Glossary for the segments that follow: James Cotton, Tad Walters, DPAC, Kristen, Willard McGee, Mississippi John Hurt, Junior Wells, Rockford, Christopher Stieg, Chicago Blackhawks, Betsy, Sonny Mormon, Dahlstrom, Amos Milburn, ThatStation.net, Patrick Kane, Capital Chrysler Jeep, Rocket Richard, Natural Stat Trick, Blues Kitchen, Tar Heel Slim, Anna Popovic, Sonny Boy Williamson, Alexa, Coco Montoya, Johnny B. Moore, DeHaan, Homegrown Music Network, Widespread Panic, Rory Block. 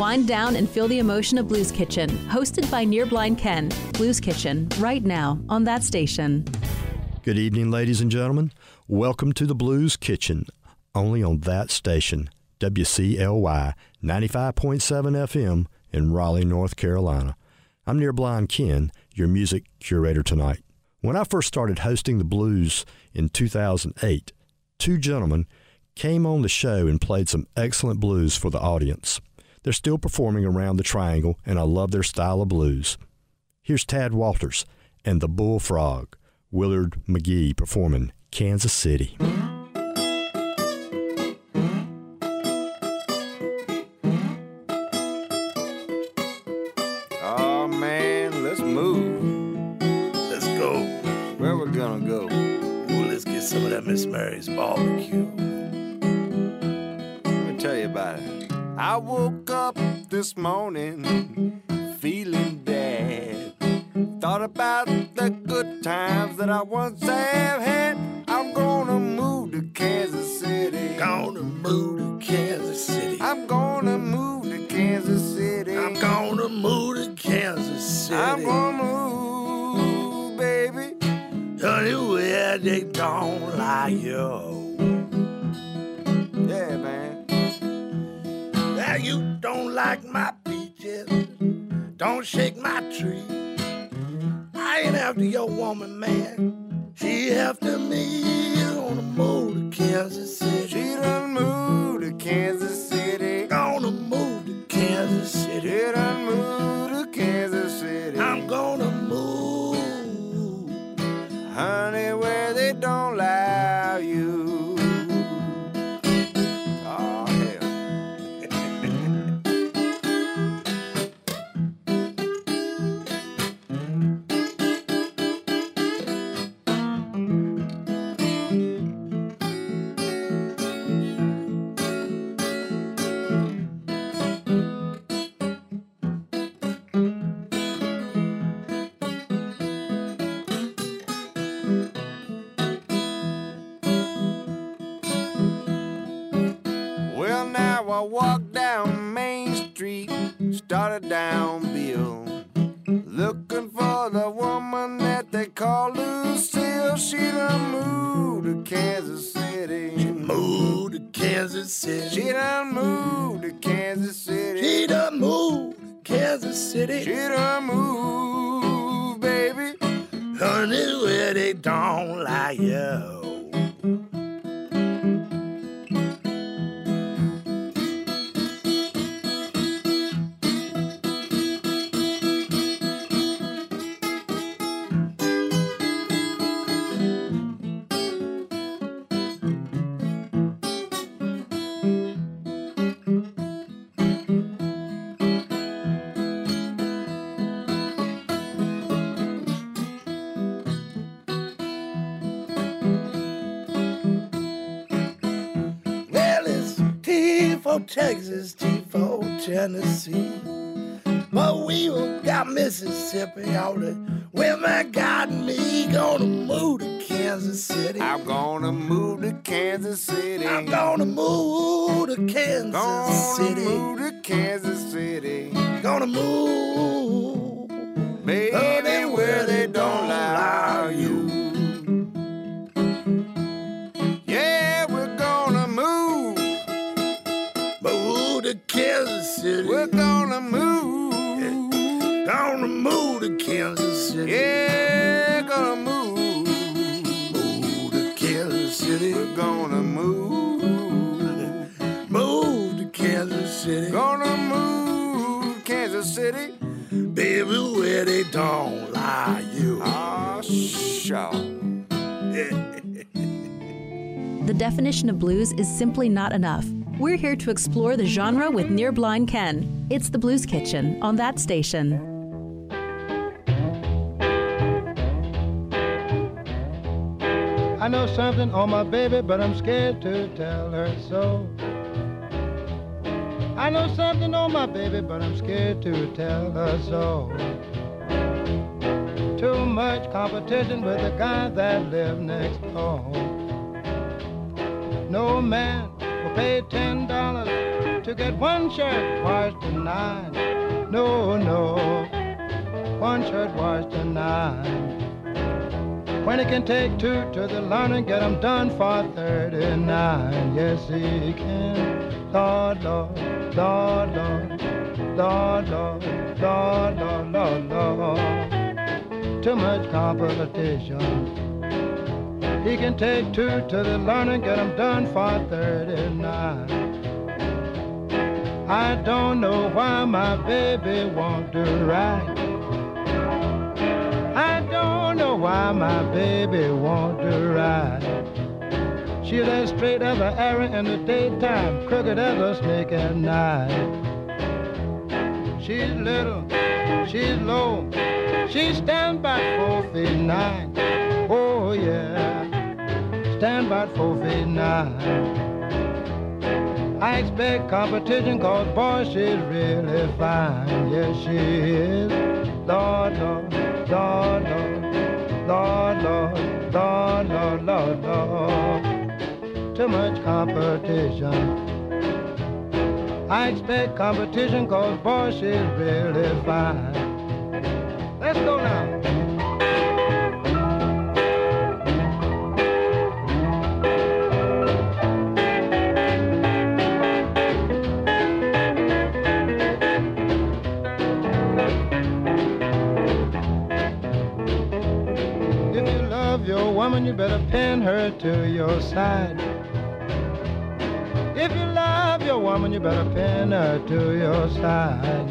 Wind down and feel the emotion of Blues Kitchen, hosted by Near Blind Ken. Blues Kitchen, right now on That Station. Good evening, ladies and gentlemen. Welcome to the Blues Kitchen, only on That Station, WCLY 95.7 FM in Raleigh, North Carolina. I'm Near Blind Ken, your music curator tonight. When I first started hosting the blues in 2008, two gentlemen came on the show and played some excellent blues for the audience. They're still performing around the Triangle, and I love their style of blues. Here's Tad Walters and the Bullfrog, Willard McGee, performing Kansas City. Oh, man, let's move. Let's go. Where we're gonna go? Ooh, let's get some of that Miss Mary's barbecue. Let me tell you about it. I woke up this morning feeling bad. Thought about the good times that I once have had. I'm gonna move to Kansas City. Gonna move to Kansas City. I'm gonna move to Kansas City. I'm gonna move to Kansas City. I'm gonna move, baby. Anywhere they don't like you. Yeah, man. You don't like my peaches, don't shake my tree. I ain't after your woman, man, she after me. Gonna move to Kansas City. She done moved to Kansas City. Gonna move to Kansas City. She done moved to Kansas City. I'm gonna move, honey, where they don't allow you. I walked down Main Street, started down Bill, looking for the woman that they call Lucille. She done moved to Kansas City. She moved to Kansas City. She done moved to Kansas City. She done moved to Kansas City. She done moved, baby. Honey, where they don't like you. Texas, T4, Tennessee. But we got Mississippi, all the women got me. Gonna move to Kansas City. I'm gonna move to Kansas City. I'm gonna move to Kansas City. Gonna move to Kansas City. Gonna move, baby, where they don't allow you. Kansas City. We're gonna move. Yeah. Gonna move to Kansas City. Yeah, gonna move. Move to Kansas City. We're gonna move. Move to Kansas City. Gonna move, Kansas City. Baby, where they don't lie you. Oh, sure. The definition of blues is simply not enough. We're here to explore the genre with Near Blind Ken. It's the Blues Kitchen on That Station. I know something on my baby, but I'm scared to tell her so. I know something on my baby, but I'm scared to tell her so. Too much competition with the guy that lives next door. No man will pay $10 to to get one shirt washed and nine. No, no, one shirt washed and nine. When he can take two to the laundry and get them done for 39. Yes, he can. Lord, Lord, Lord, Lord, Lord, Lord, Lord, Lord, Lord, Lord. Too much competition. He can take two to the laundry and get them done for 39. I don't know why my baby won't do right. I don't know why my baby won't do right. She's as straight as an arrow in the daytime, crooked as a snake at night. She's little, she's low, she stands by 4'9". Oh yeah. Stand about 4'9". I expect competition, cause boy, she's really fine. Yes, she is. Lord, Lord, Lord, Lord, Lord, Lord, Lord, Lord, Lord. Too much competition. I expect competition, cause boy, she's really fine. Let's go now. You better pin her to your side. If you love your woman, you better pin her to your side.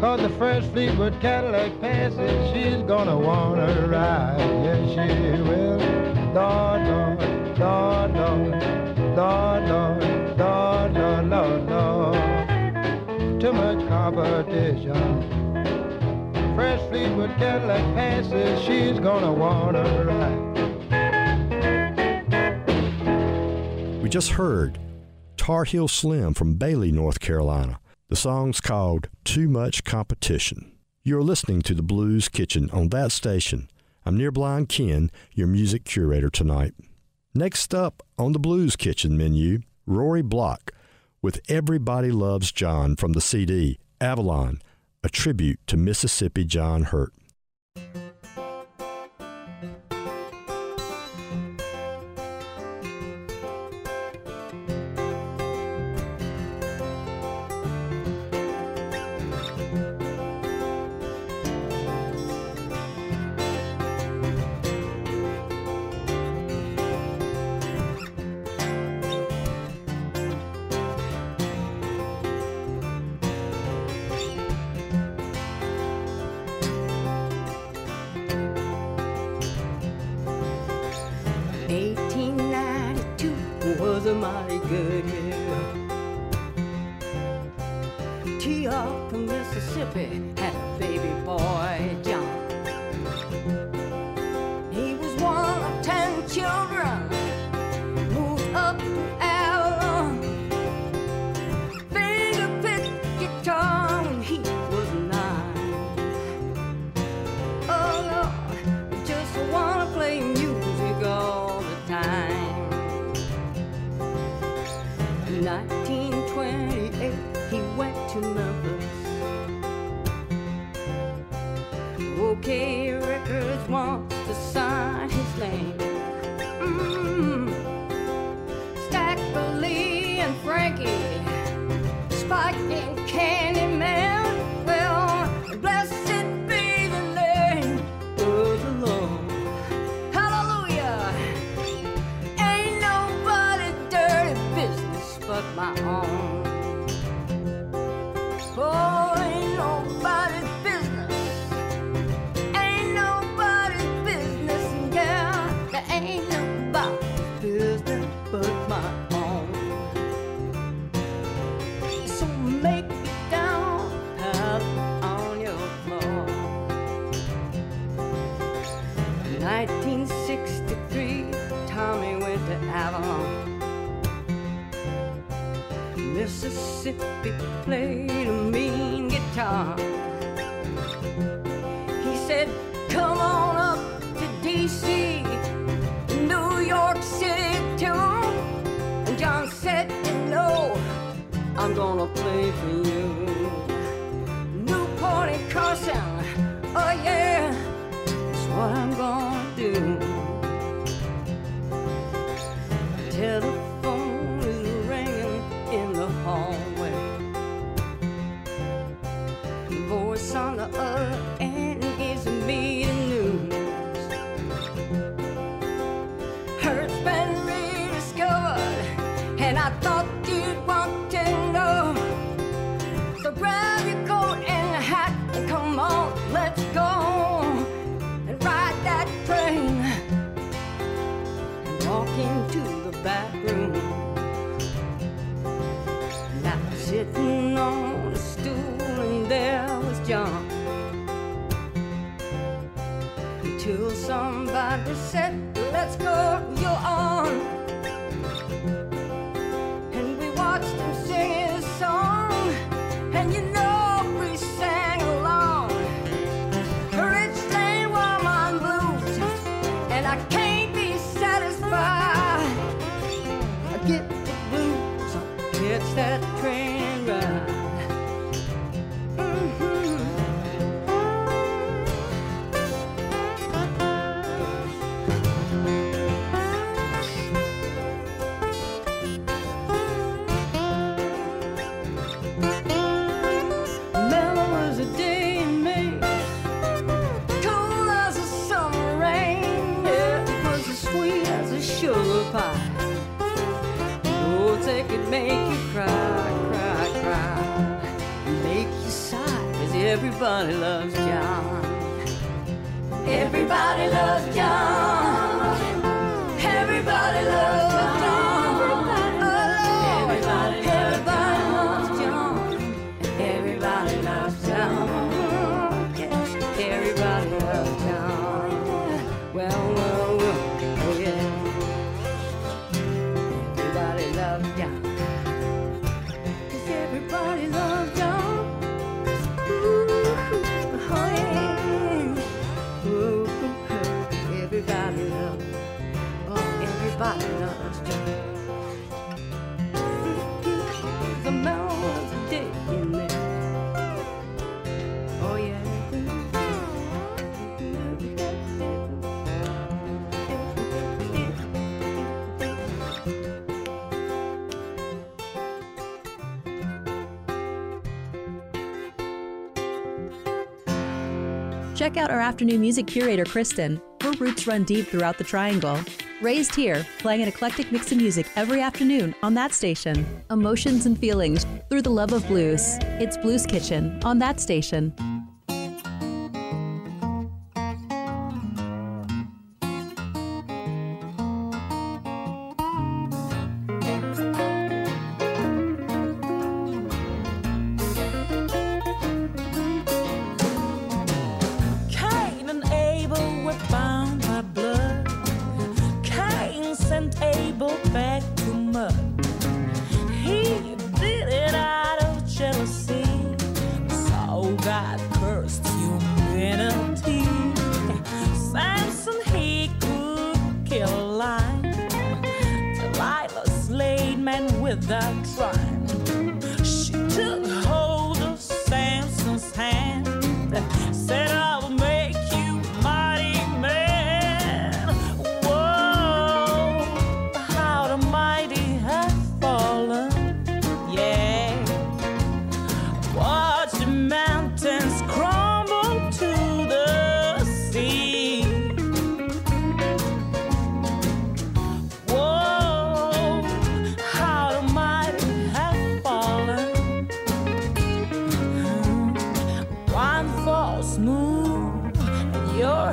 Cause the first Fleetwood Cadillac passes, she's gonna wanna ride. Yes, she will. Lord, Lord, Lord, Lord, Lord, Lord, Lord, Lord, Lord, Lord. Too much competition. First Fleetwood Cadillac passes, she's gonna wanna ride. We just heard Tar Heel Slim from Bailey, North Carolina. The song's called Too Much Competition. You're listening to the Blues Kitchen on That Station. I'm Near Blind Ken, your music curator tonight. Next up on the Blues Kitchen menu, Rory Block with Everybody Loves John from the CD, Avalon, a tribute to Mississippi John Hurt. Mississippi played a mean guitar. He said, come on up to D.C., New York City too. And John said, no, I'm I'm gonna play for you. Newport and Carson, oh yeah, that's what I'm gonna do. The telephone is ringing in the hallway. The voice on the other end gives me the news. Hurt's been rediscovered, and I thought you'd want to know. So grab your coat and hat and come on, let's go and ride that train and walk into the back room. And I was sitting on a stool and there was John, until somebody said, let's go, you're on. Get the blues, I'll catch that train ride. Make you cry, cry, cry. Make you sigh, cause everybody loves John. Everybody loves John. Everybody loves John. Everybody loves John. Everybody loves John. Everybody loves John. Well, well, well, oh yeah. Everybody loves John. Everybody loves John. The melody was a day in there. Oh yeah. Check out our afternoon music curator, Kristen. Her roots run deep throughout the Triangle. Raised here, playing an eclectic mix of music every afternoon on That Station. Emotions and feelings through the love of blues. It's Blues Kitchen on That Station. All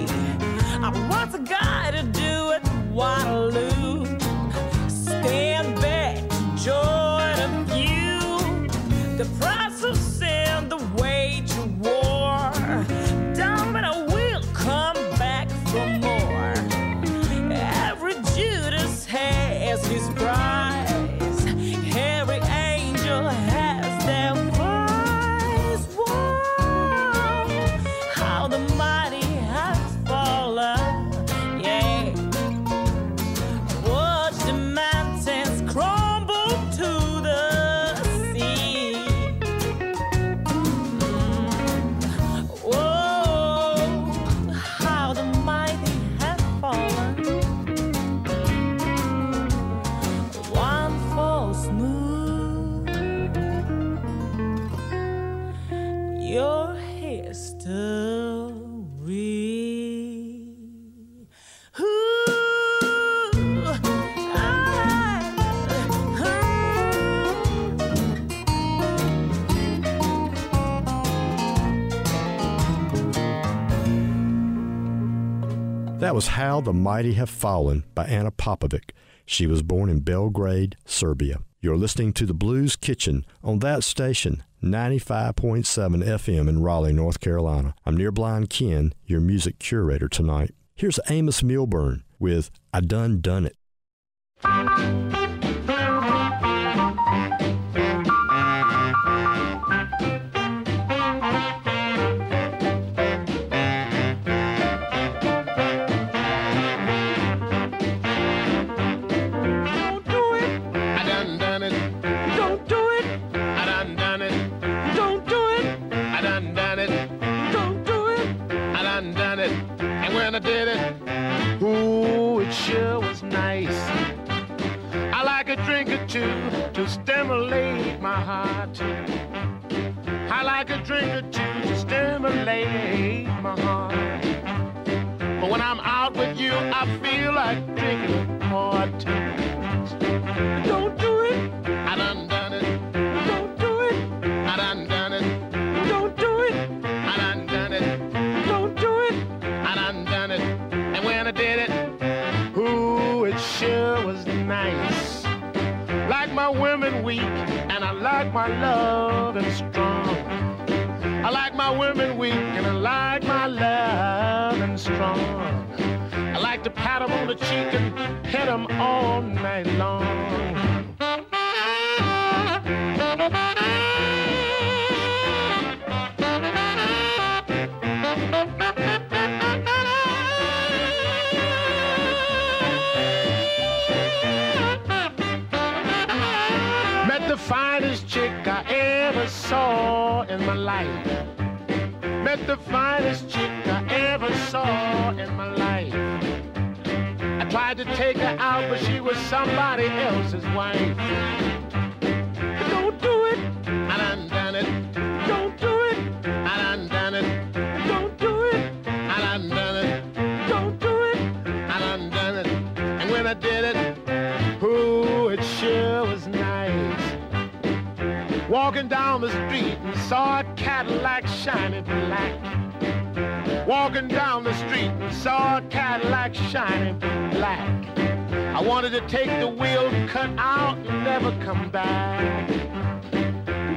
me. I want the guy to do it, Waterloo. Stand back, enjoy the view. The price of sin, the wage of war. Domino will come back for more. Every Judas has his price. Every angel has their price. Whoa, how the mighty have fallen. Yeah. Watch the mountains crumble to the sea. Whoa, how the mighty have fallen. One false move, your history. That was How the Mighty Have Fallen by Anna Popovic. She was born in Belgrade, Serbia. You're listening to The Blues Kitchen on That Station, 95.7 FM in Raleigh, North Carolina. I'm Near Blind Ken, your music curator tonight. Here's Amos Milburn with I Done Done It. To stimulate my heart. I like a drink or two to stimulate my heart. But when I'm out with you, I feel like drinking more too. Don't do it. I done done it. Don't do it. I done done it. Don't do it. I done done it. Don't do it. I done done it. And when I did it, ooh, it sure was nice. Like my women weak, and I like my love and strong. I like my women weak, and I like my love and strong. I like to pat them on the cheek and pet them all night long. Finest chick I ever saw in my life. Met the finest chick I ever saw in my life. I tried to take her out, but she was somebody else's wife. Don't do it. I done done it. Don't do it. I done done it. Don't do it. I done done it. Don't do it. I done done it. And when I did it, ooh, it sure was nice. Walking down the street and saw a Cadillac shining black. Walking down the street and saw a Cadillac shining black. I wanted to take the wheel, cut out, and never come back.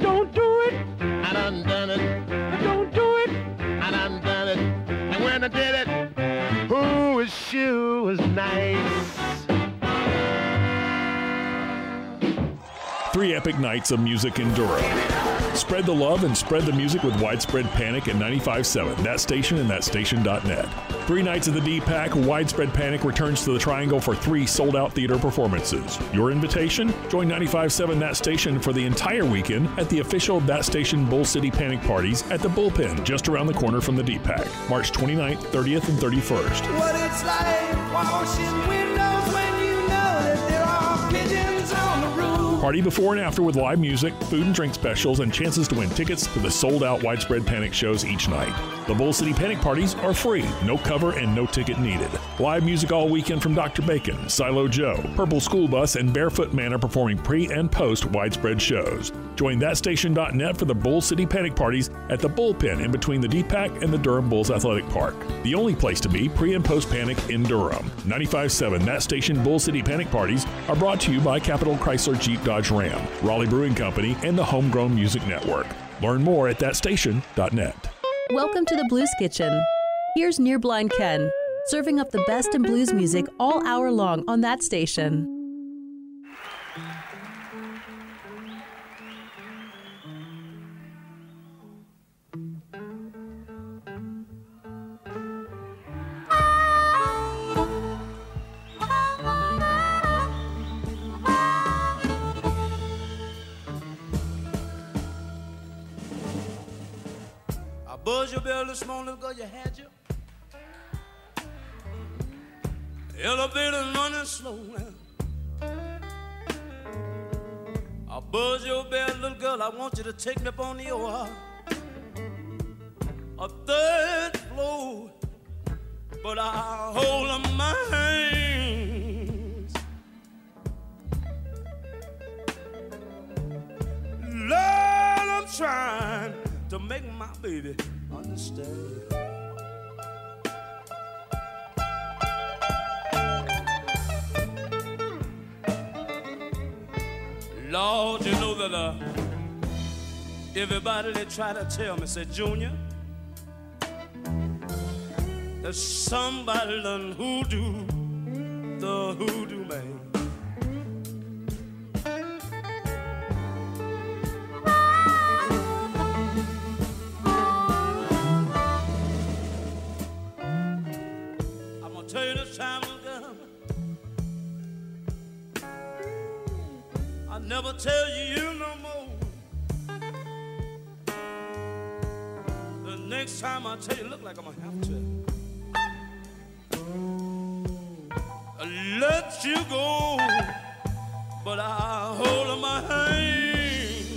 Don't do it. I done done it. Don't do it. I done done it. And when I did it, ooh, it sure was nice. 3 epic nights of music in Durham. Spread the love and spread the music with Widespread Panic at 95.7, That Station and ThatStation.net. 3 nights of the DPAC, Widespread Panic returns to the Triangle for 3 sold-out theater performances. Your invitation? Join 95.7 That Station for the entire weekend at the official That Station Bull City Panic Parties at the Bullpen, just around the corner from the DPAC, March 29th, 30th, and 31st. What it's like washing windows when you know that there are pigeons on the roof. Party before and after with live music, food and drink specials, and chances to win tickets to the sold-out Widespread Panic shows each night. The Bull City Panic Parties are free, no cover and no ticket needed. Live music all weekend from Dr. Bacon, Silo Joe, Purple School Bus, and Barefoot Man are performing pre- and post-Widespread shows. Join ThatStation.net for the Bull City Panic Parties at the Bullpen in between the DPAC and the Durham Bulls Athletic Park. The only place to be pre- and post-panic in Durham. 95.7 That Station Bull City Panic Parties are brought to you by Capital Chrysler Jeep Dodge Ram, Raleigh Brewing Company, and the Homegrown Music Network. Learn more at ThatStation.net. Welcome to the Blues Kitchen. Here's Near Blind Ken, serving up the best in blues music all hour long on that station. Buzz your bell this morning because you had your elevator running slow now. I buzz your bell, little girl, I want you to take me up on the OR. A third floor, but I hold on my hands. Lord, I'm trying to make my baby understand. Lord, you know that everybody that try to tell me, say, Junior, there's somebody done hoodoo, the hoodoo man. Never tell you no more. The next time I tell you, look like I'm gonna have to let you go, but I hold on my hand.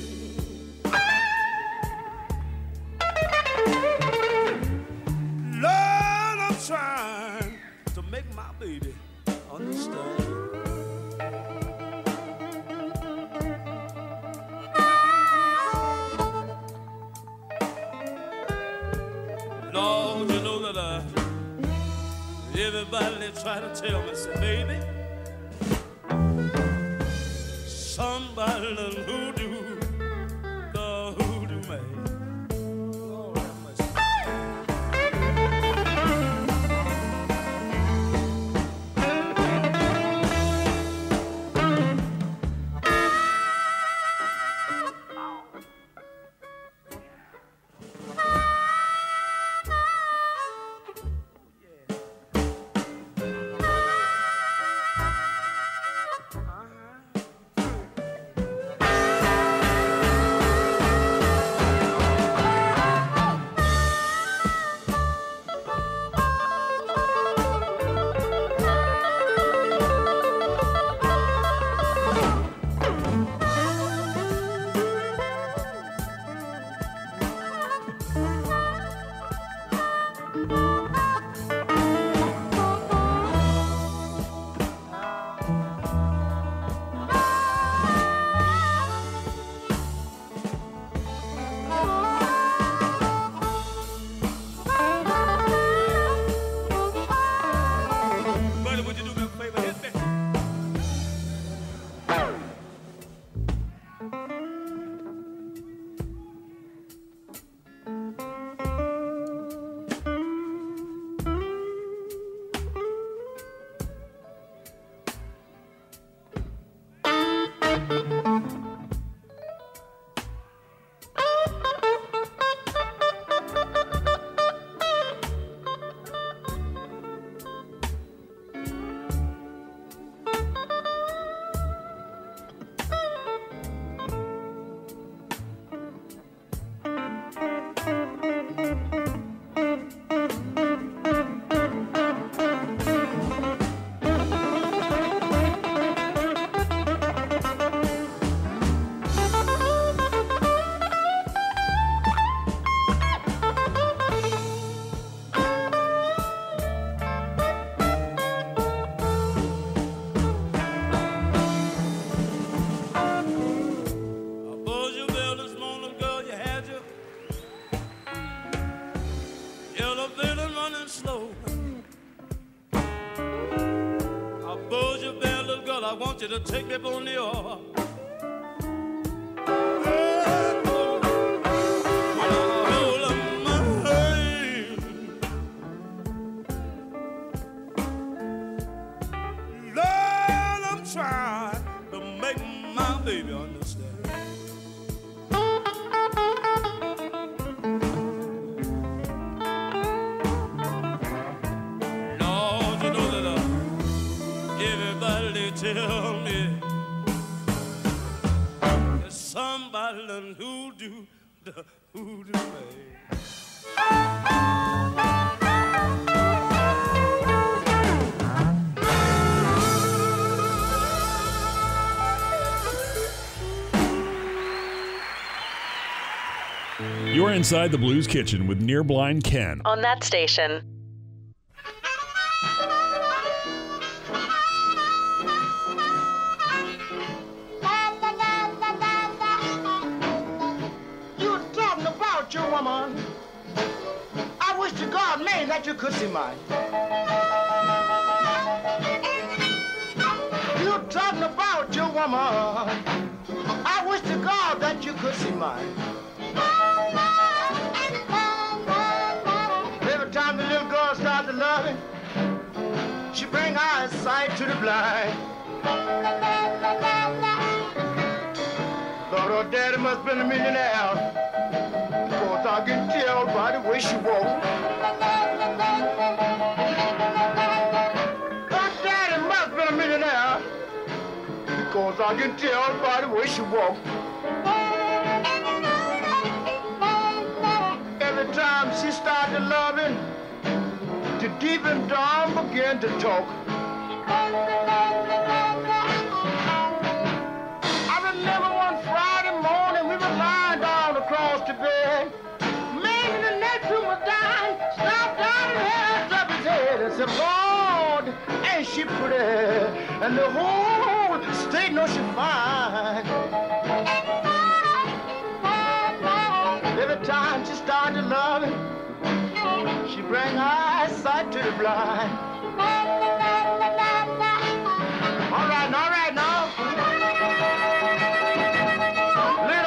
Lord, I'm trying to make my baby understand. Everybody that try to tell me, say, baby, somebody done hoodoo, the hoodoo man. All right, my son. run slow. I'll bold your bell, little girl, I want you to take me up on the oar. Tell me, there's somebody done hoodoo the hoodoo man. You're inside the Blues Kitchen with Near Blind Ken on that station. That you could see mine. You're talking about your woman. I wish to God that you could see mine. Every time the little girl starts to love it, she brings eyesight to the blind. Lord, her daddy must been a millionaire. Because I can tell by the way she walks. Cause I can tell by the way she walks. Every time she started loving, the deep and dumb began to talk. I remember one Friday morning we were lying down across the bed. Man in the next room was dying, stopped down and held up his head and said, Lord, ain't she pretty? And the whole state knows she's fine. Every time she started loving, she bring eyesight to the blind. All right now, lean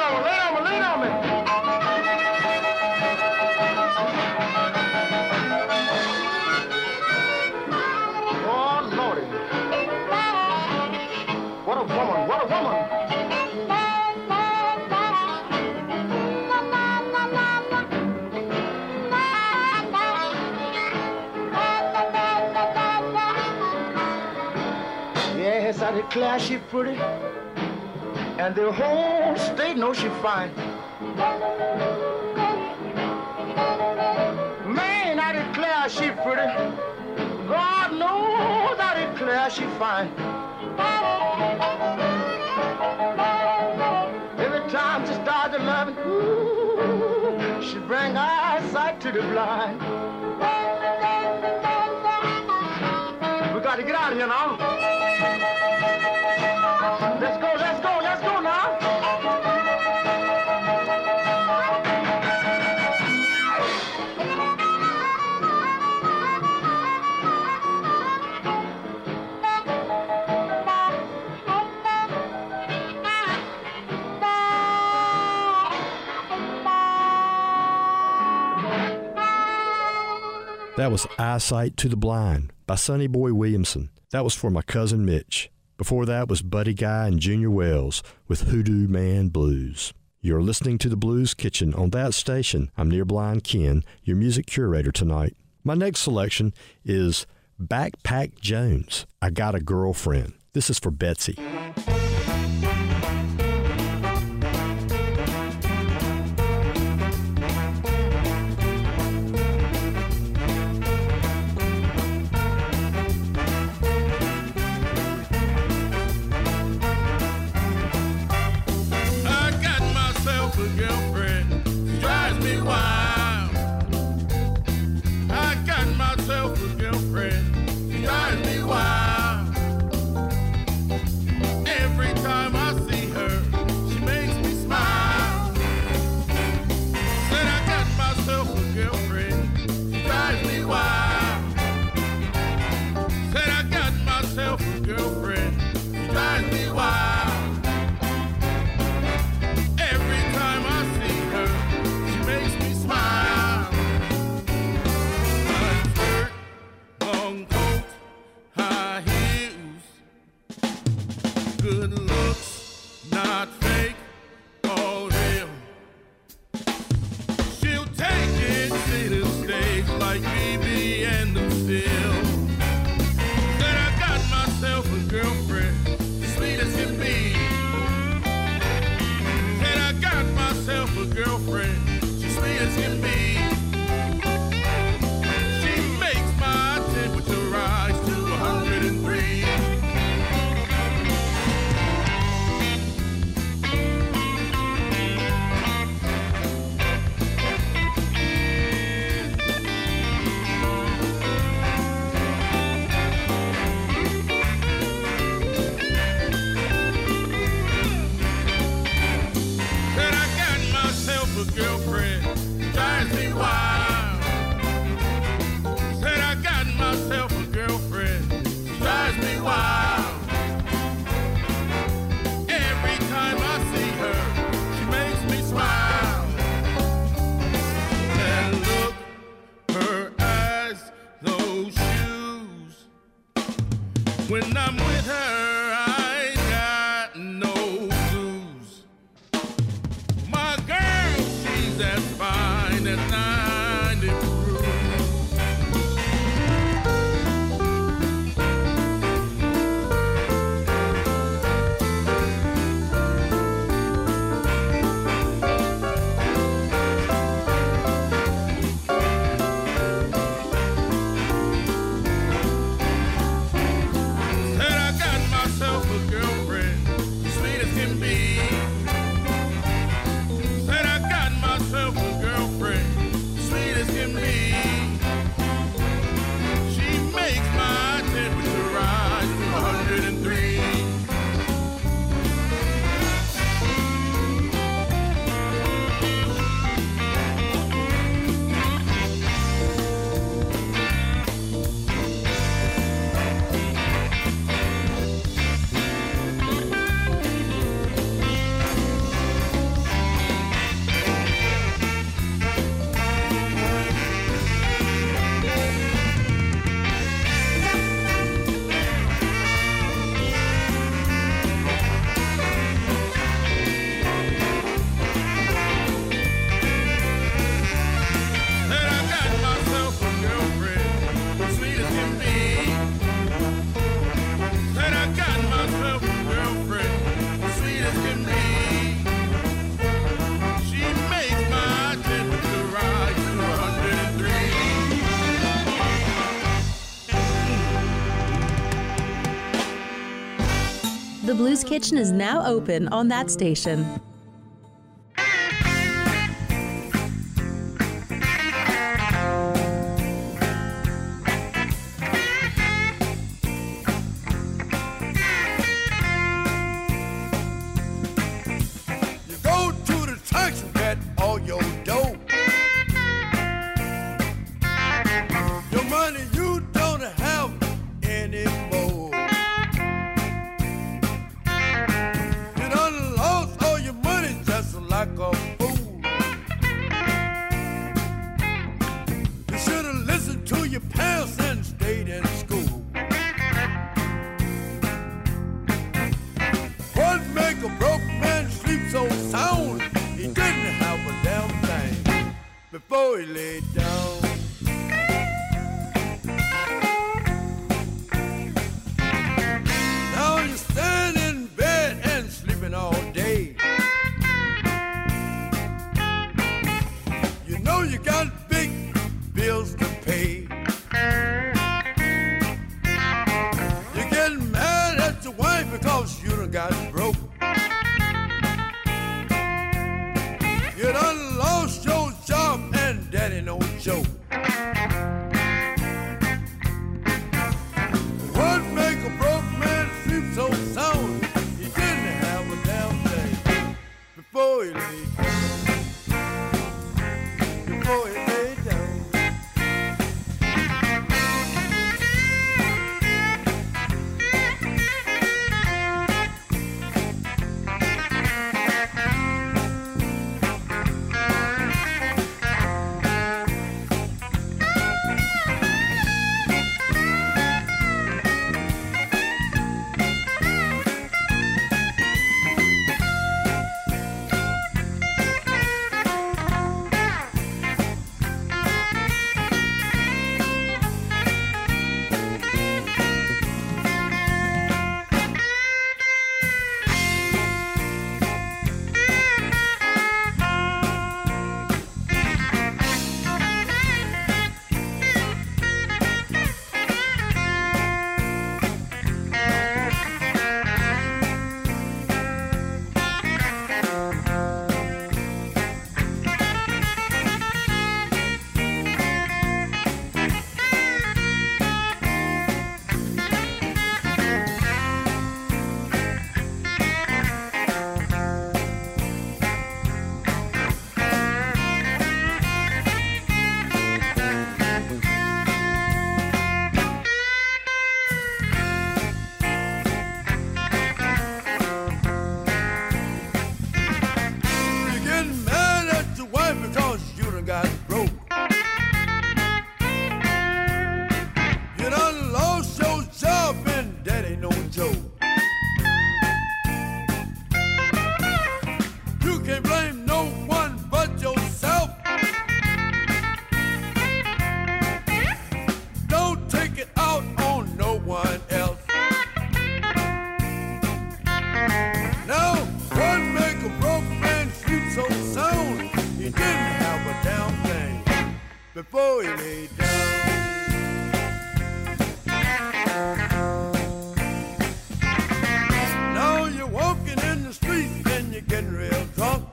on me, lean on me, lean on me. Oh Lordy. What a woman, what a woman. Yes, I declare she's pretty, and the whole state knows she's fine. Man, I declare she's pretty. God knows I declare she's fine. Every time she started loving, ooh, she bring eyesight to the blind. We got to get out of here now. Let's go, let's go, let's go now. That was Eyesight to the Blind by Sonny Boy Williamson. That was for my cousin Mitch. Before that was Buddy Guy and Junior Wells with Hoodoo Man Blues. You're listening to the Blues Kitchen on that station. I'm Near Blind Ken, your music curator tonight. My next selection is Backpack Jones, I Got a Girlfriend. This is for Betsy. good looks, not fake or real. She'll take it to the stage like BB and the Phil. Said I got myself a girlfriend, the sweetest can be. Said I got myself a girlfriend, she's sweet as can be. She makes my temperature rise to 103. Girlfriend drives me wild. Said I got myself a girlfriend, drives me wild. Every time I see her, she makes me smile. And look, her eyes, those shoes. When I'm with her, that's fine at 90 proof. Said I got myself a girlfriend, sweet as can be. The Blues Kitchen is now open on that station. Before he laid down, boy lay down. Now you're walking in the street and you're getting real drunk.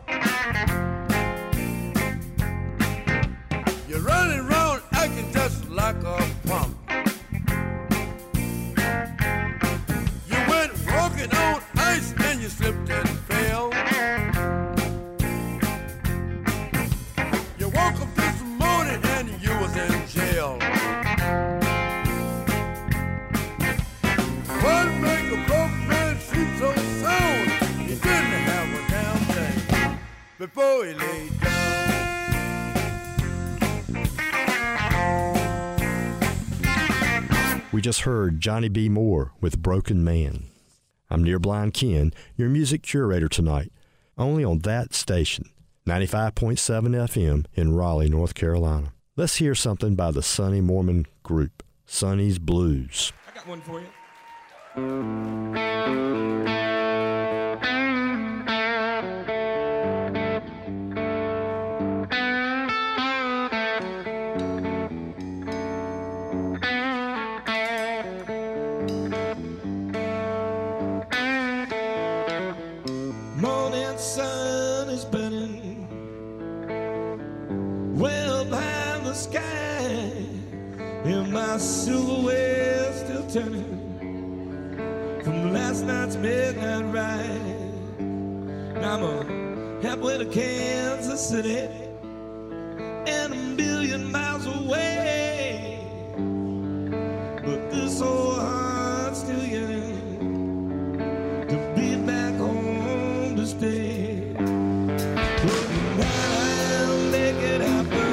You're running around acting just like a punk. You went walking on ice and you slipped and fell. You woke up this morning and you was in jail. What make a broke man sleep so sound? He didn't have a damn thing before he lay down. We just heard Johnny B. Moore with Broken Man. I'm Near Blind Ken, your music curator tonight, only on that station, 95.7 FM in Raleigh, North Carolina. Let's hear something by the Sonny Mormon group, Sonny's Blues. I got one for you. My silverware still turning from last night's midnight ride. Now I'm halfway to Kansas City and a million miles away, but this old heart's still yearning to be back home to stay. But I'll make it happen.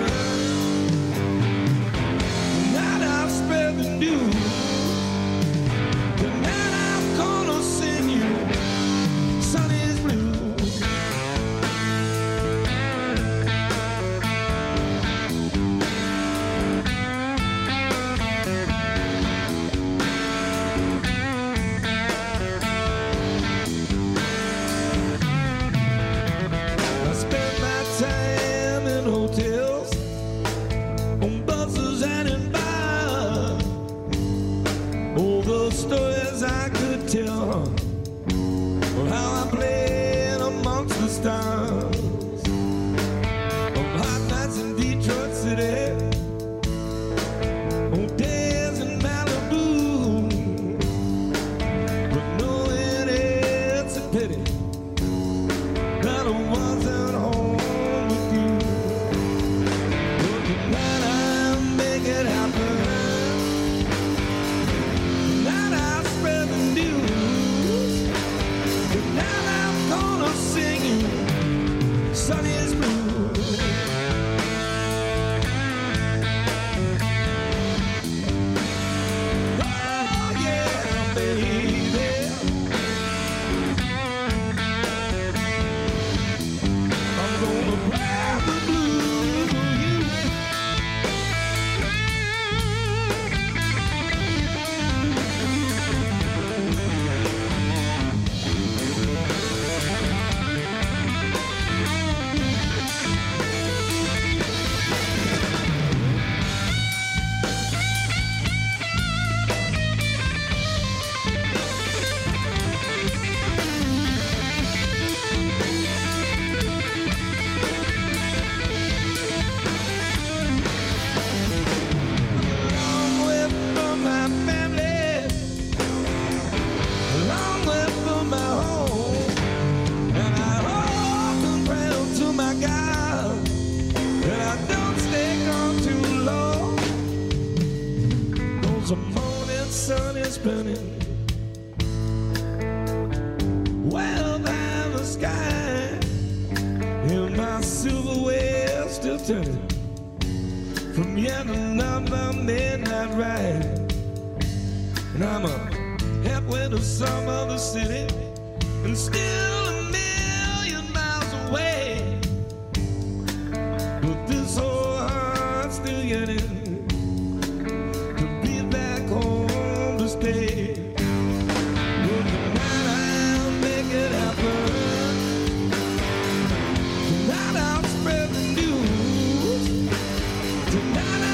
Tonight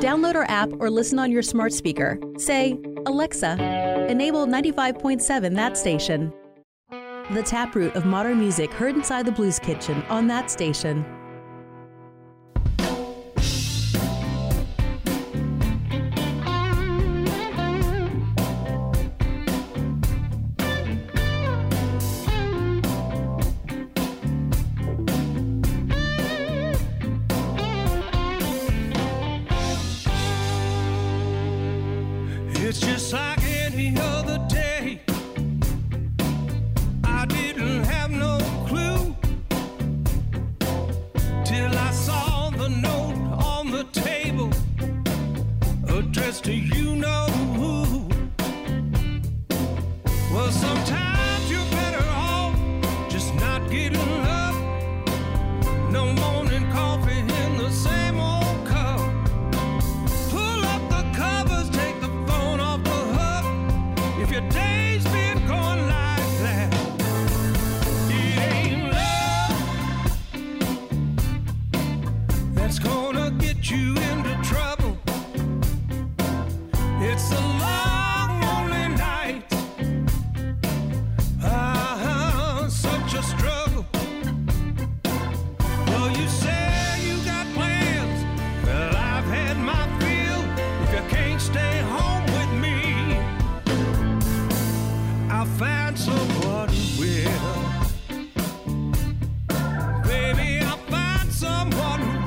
Download our app or listen on your smart speaker. Say, Alexa, enable 95.7 That Station. The taproot of modern music heard inside the Blues Kitchen on That Station. It's just like any other day. I didn't have no clue till I saw the note on the table addressed to you know who. Well, sometimes you're better off just not getting up. No morning coffee in the same old. Your day's been going like that. It ain't love that's gonna get you into trouble. It's a long, lonely night. Ah, such a struggle. Well, you say you got plans. Well, I've had my fill. If you can't stay home with me, I'll find someone who will. Baby, I'll find someone who will.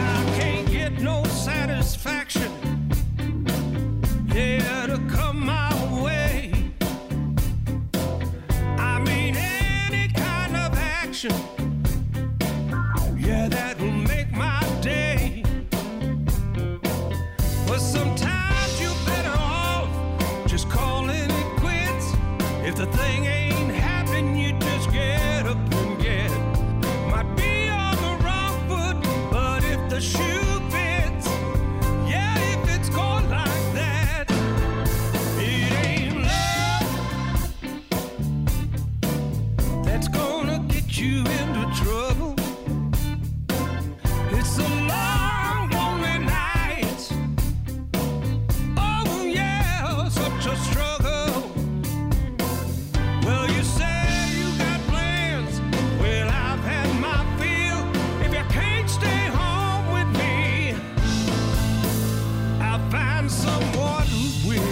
I can't get no satisfaction. Yeah, to come my way. I mean, any kind of action. Yeah, that will make my day. But sometimes you're better off just calling it quits. If the thing ain't happening, you just get up and get it. Might be on the wrong foot, but if the shoe fits, yeah, if it's going like that, it ain't love that's gonna get you into trouble. It's a long, lonely night. Oh, yeah, such a struggle. Well, you say you got plans. Well, I've had my fill. If you can't stay home with me, I'll find someone who will.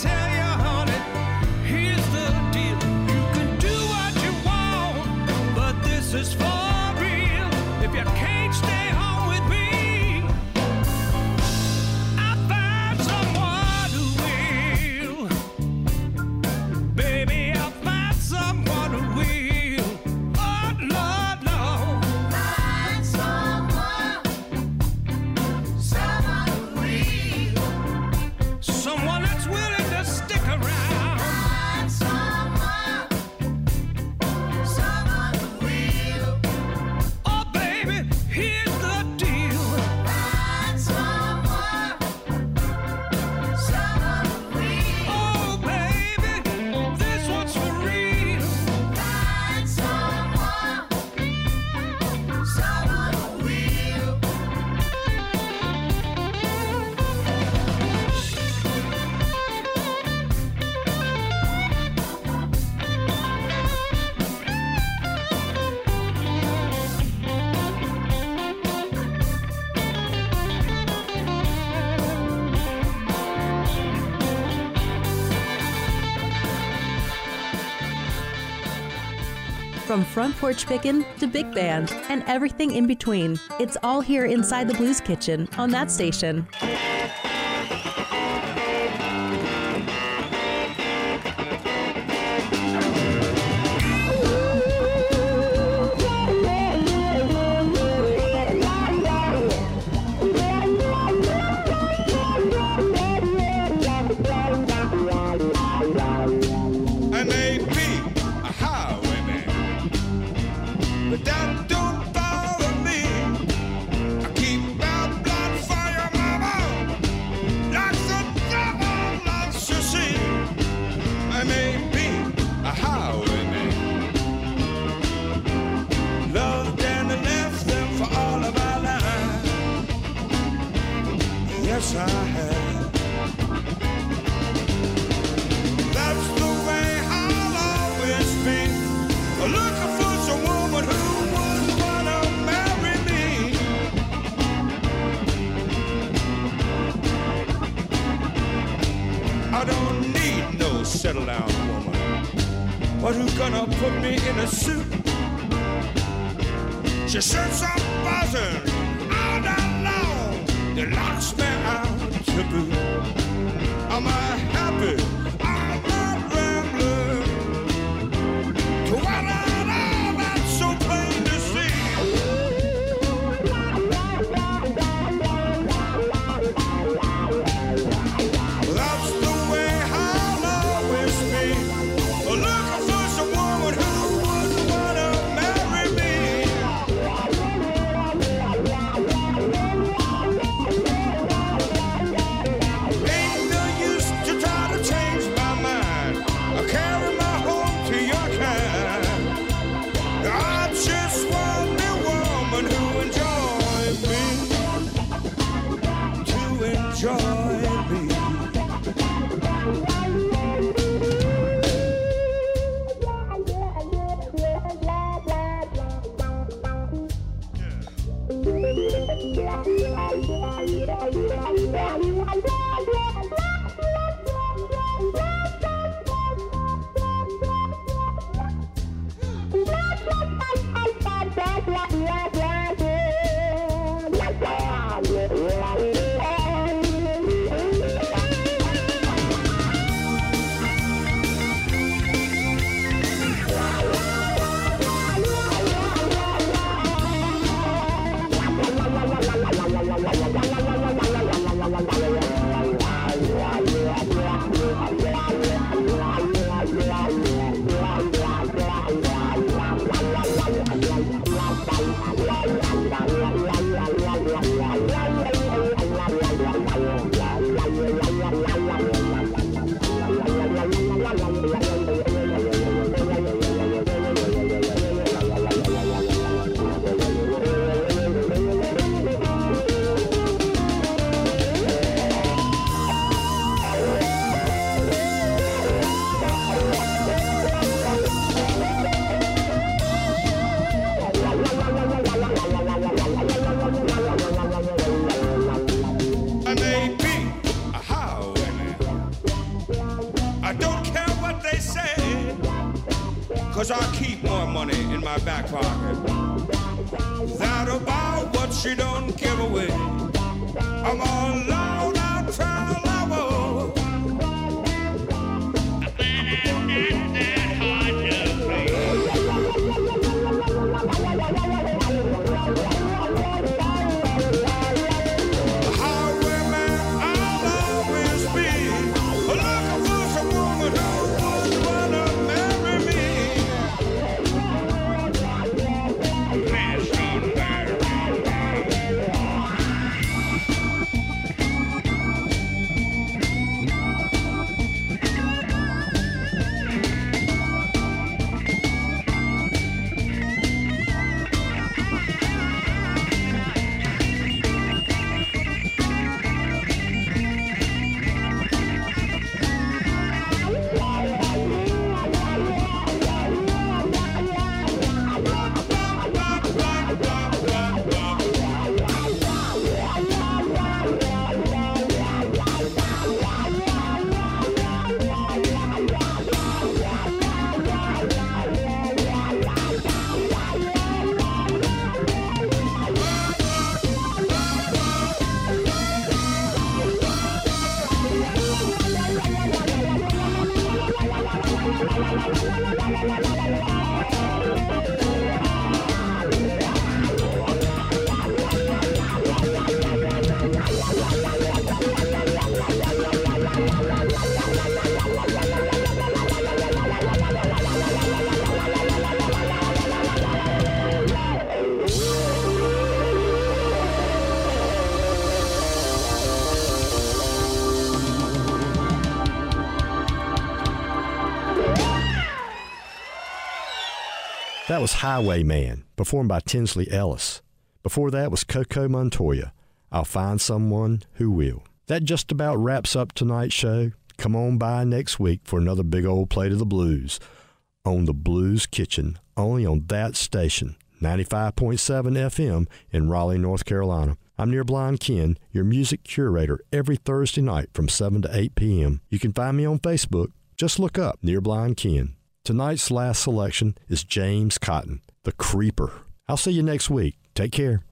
Tell you From front porch pickin' to big band and everything in between, it's all here inside the Blues Kitchen on That Station. That was Highwayman, performed by Tinsley Ellis. Before that was Coco Montoya, I'll Find Someone Who Will. That just about wraps up tonight's show. Come on by next week for another big old plate of the blues on the Blues Kitchen, only on that station, 95.7 FM in Raleigh, North Carolina. I'm Near Blind Ken, your music curator, every Thursday night from 7 to 8 p.m. You can find me on Facebook. Just look up Near Blind Ken. Tonight's last selection is James Cotton, The Creeper. I'll see you next week. Take care.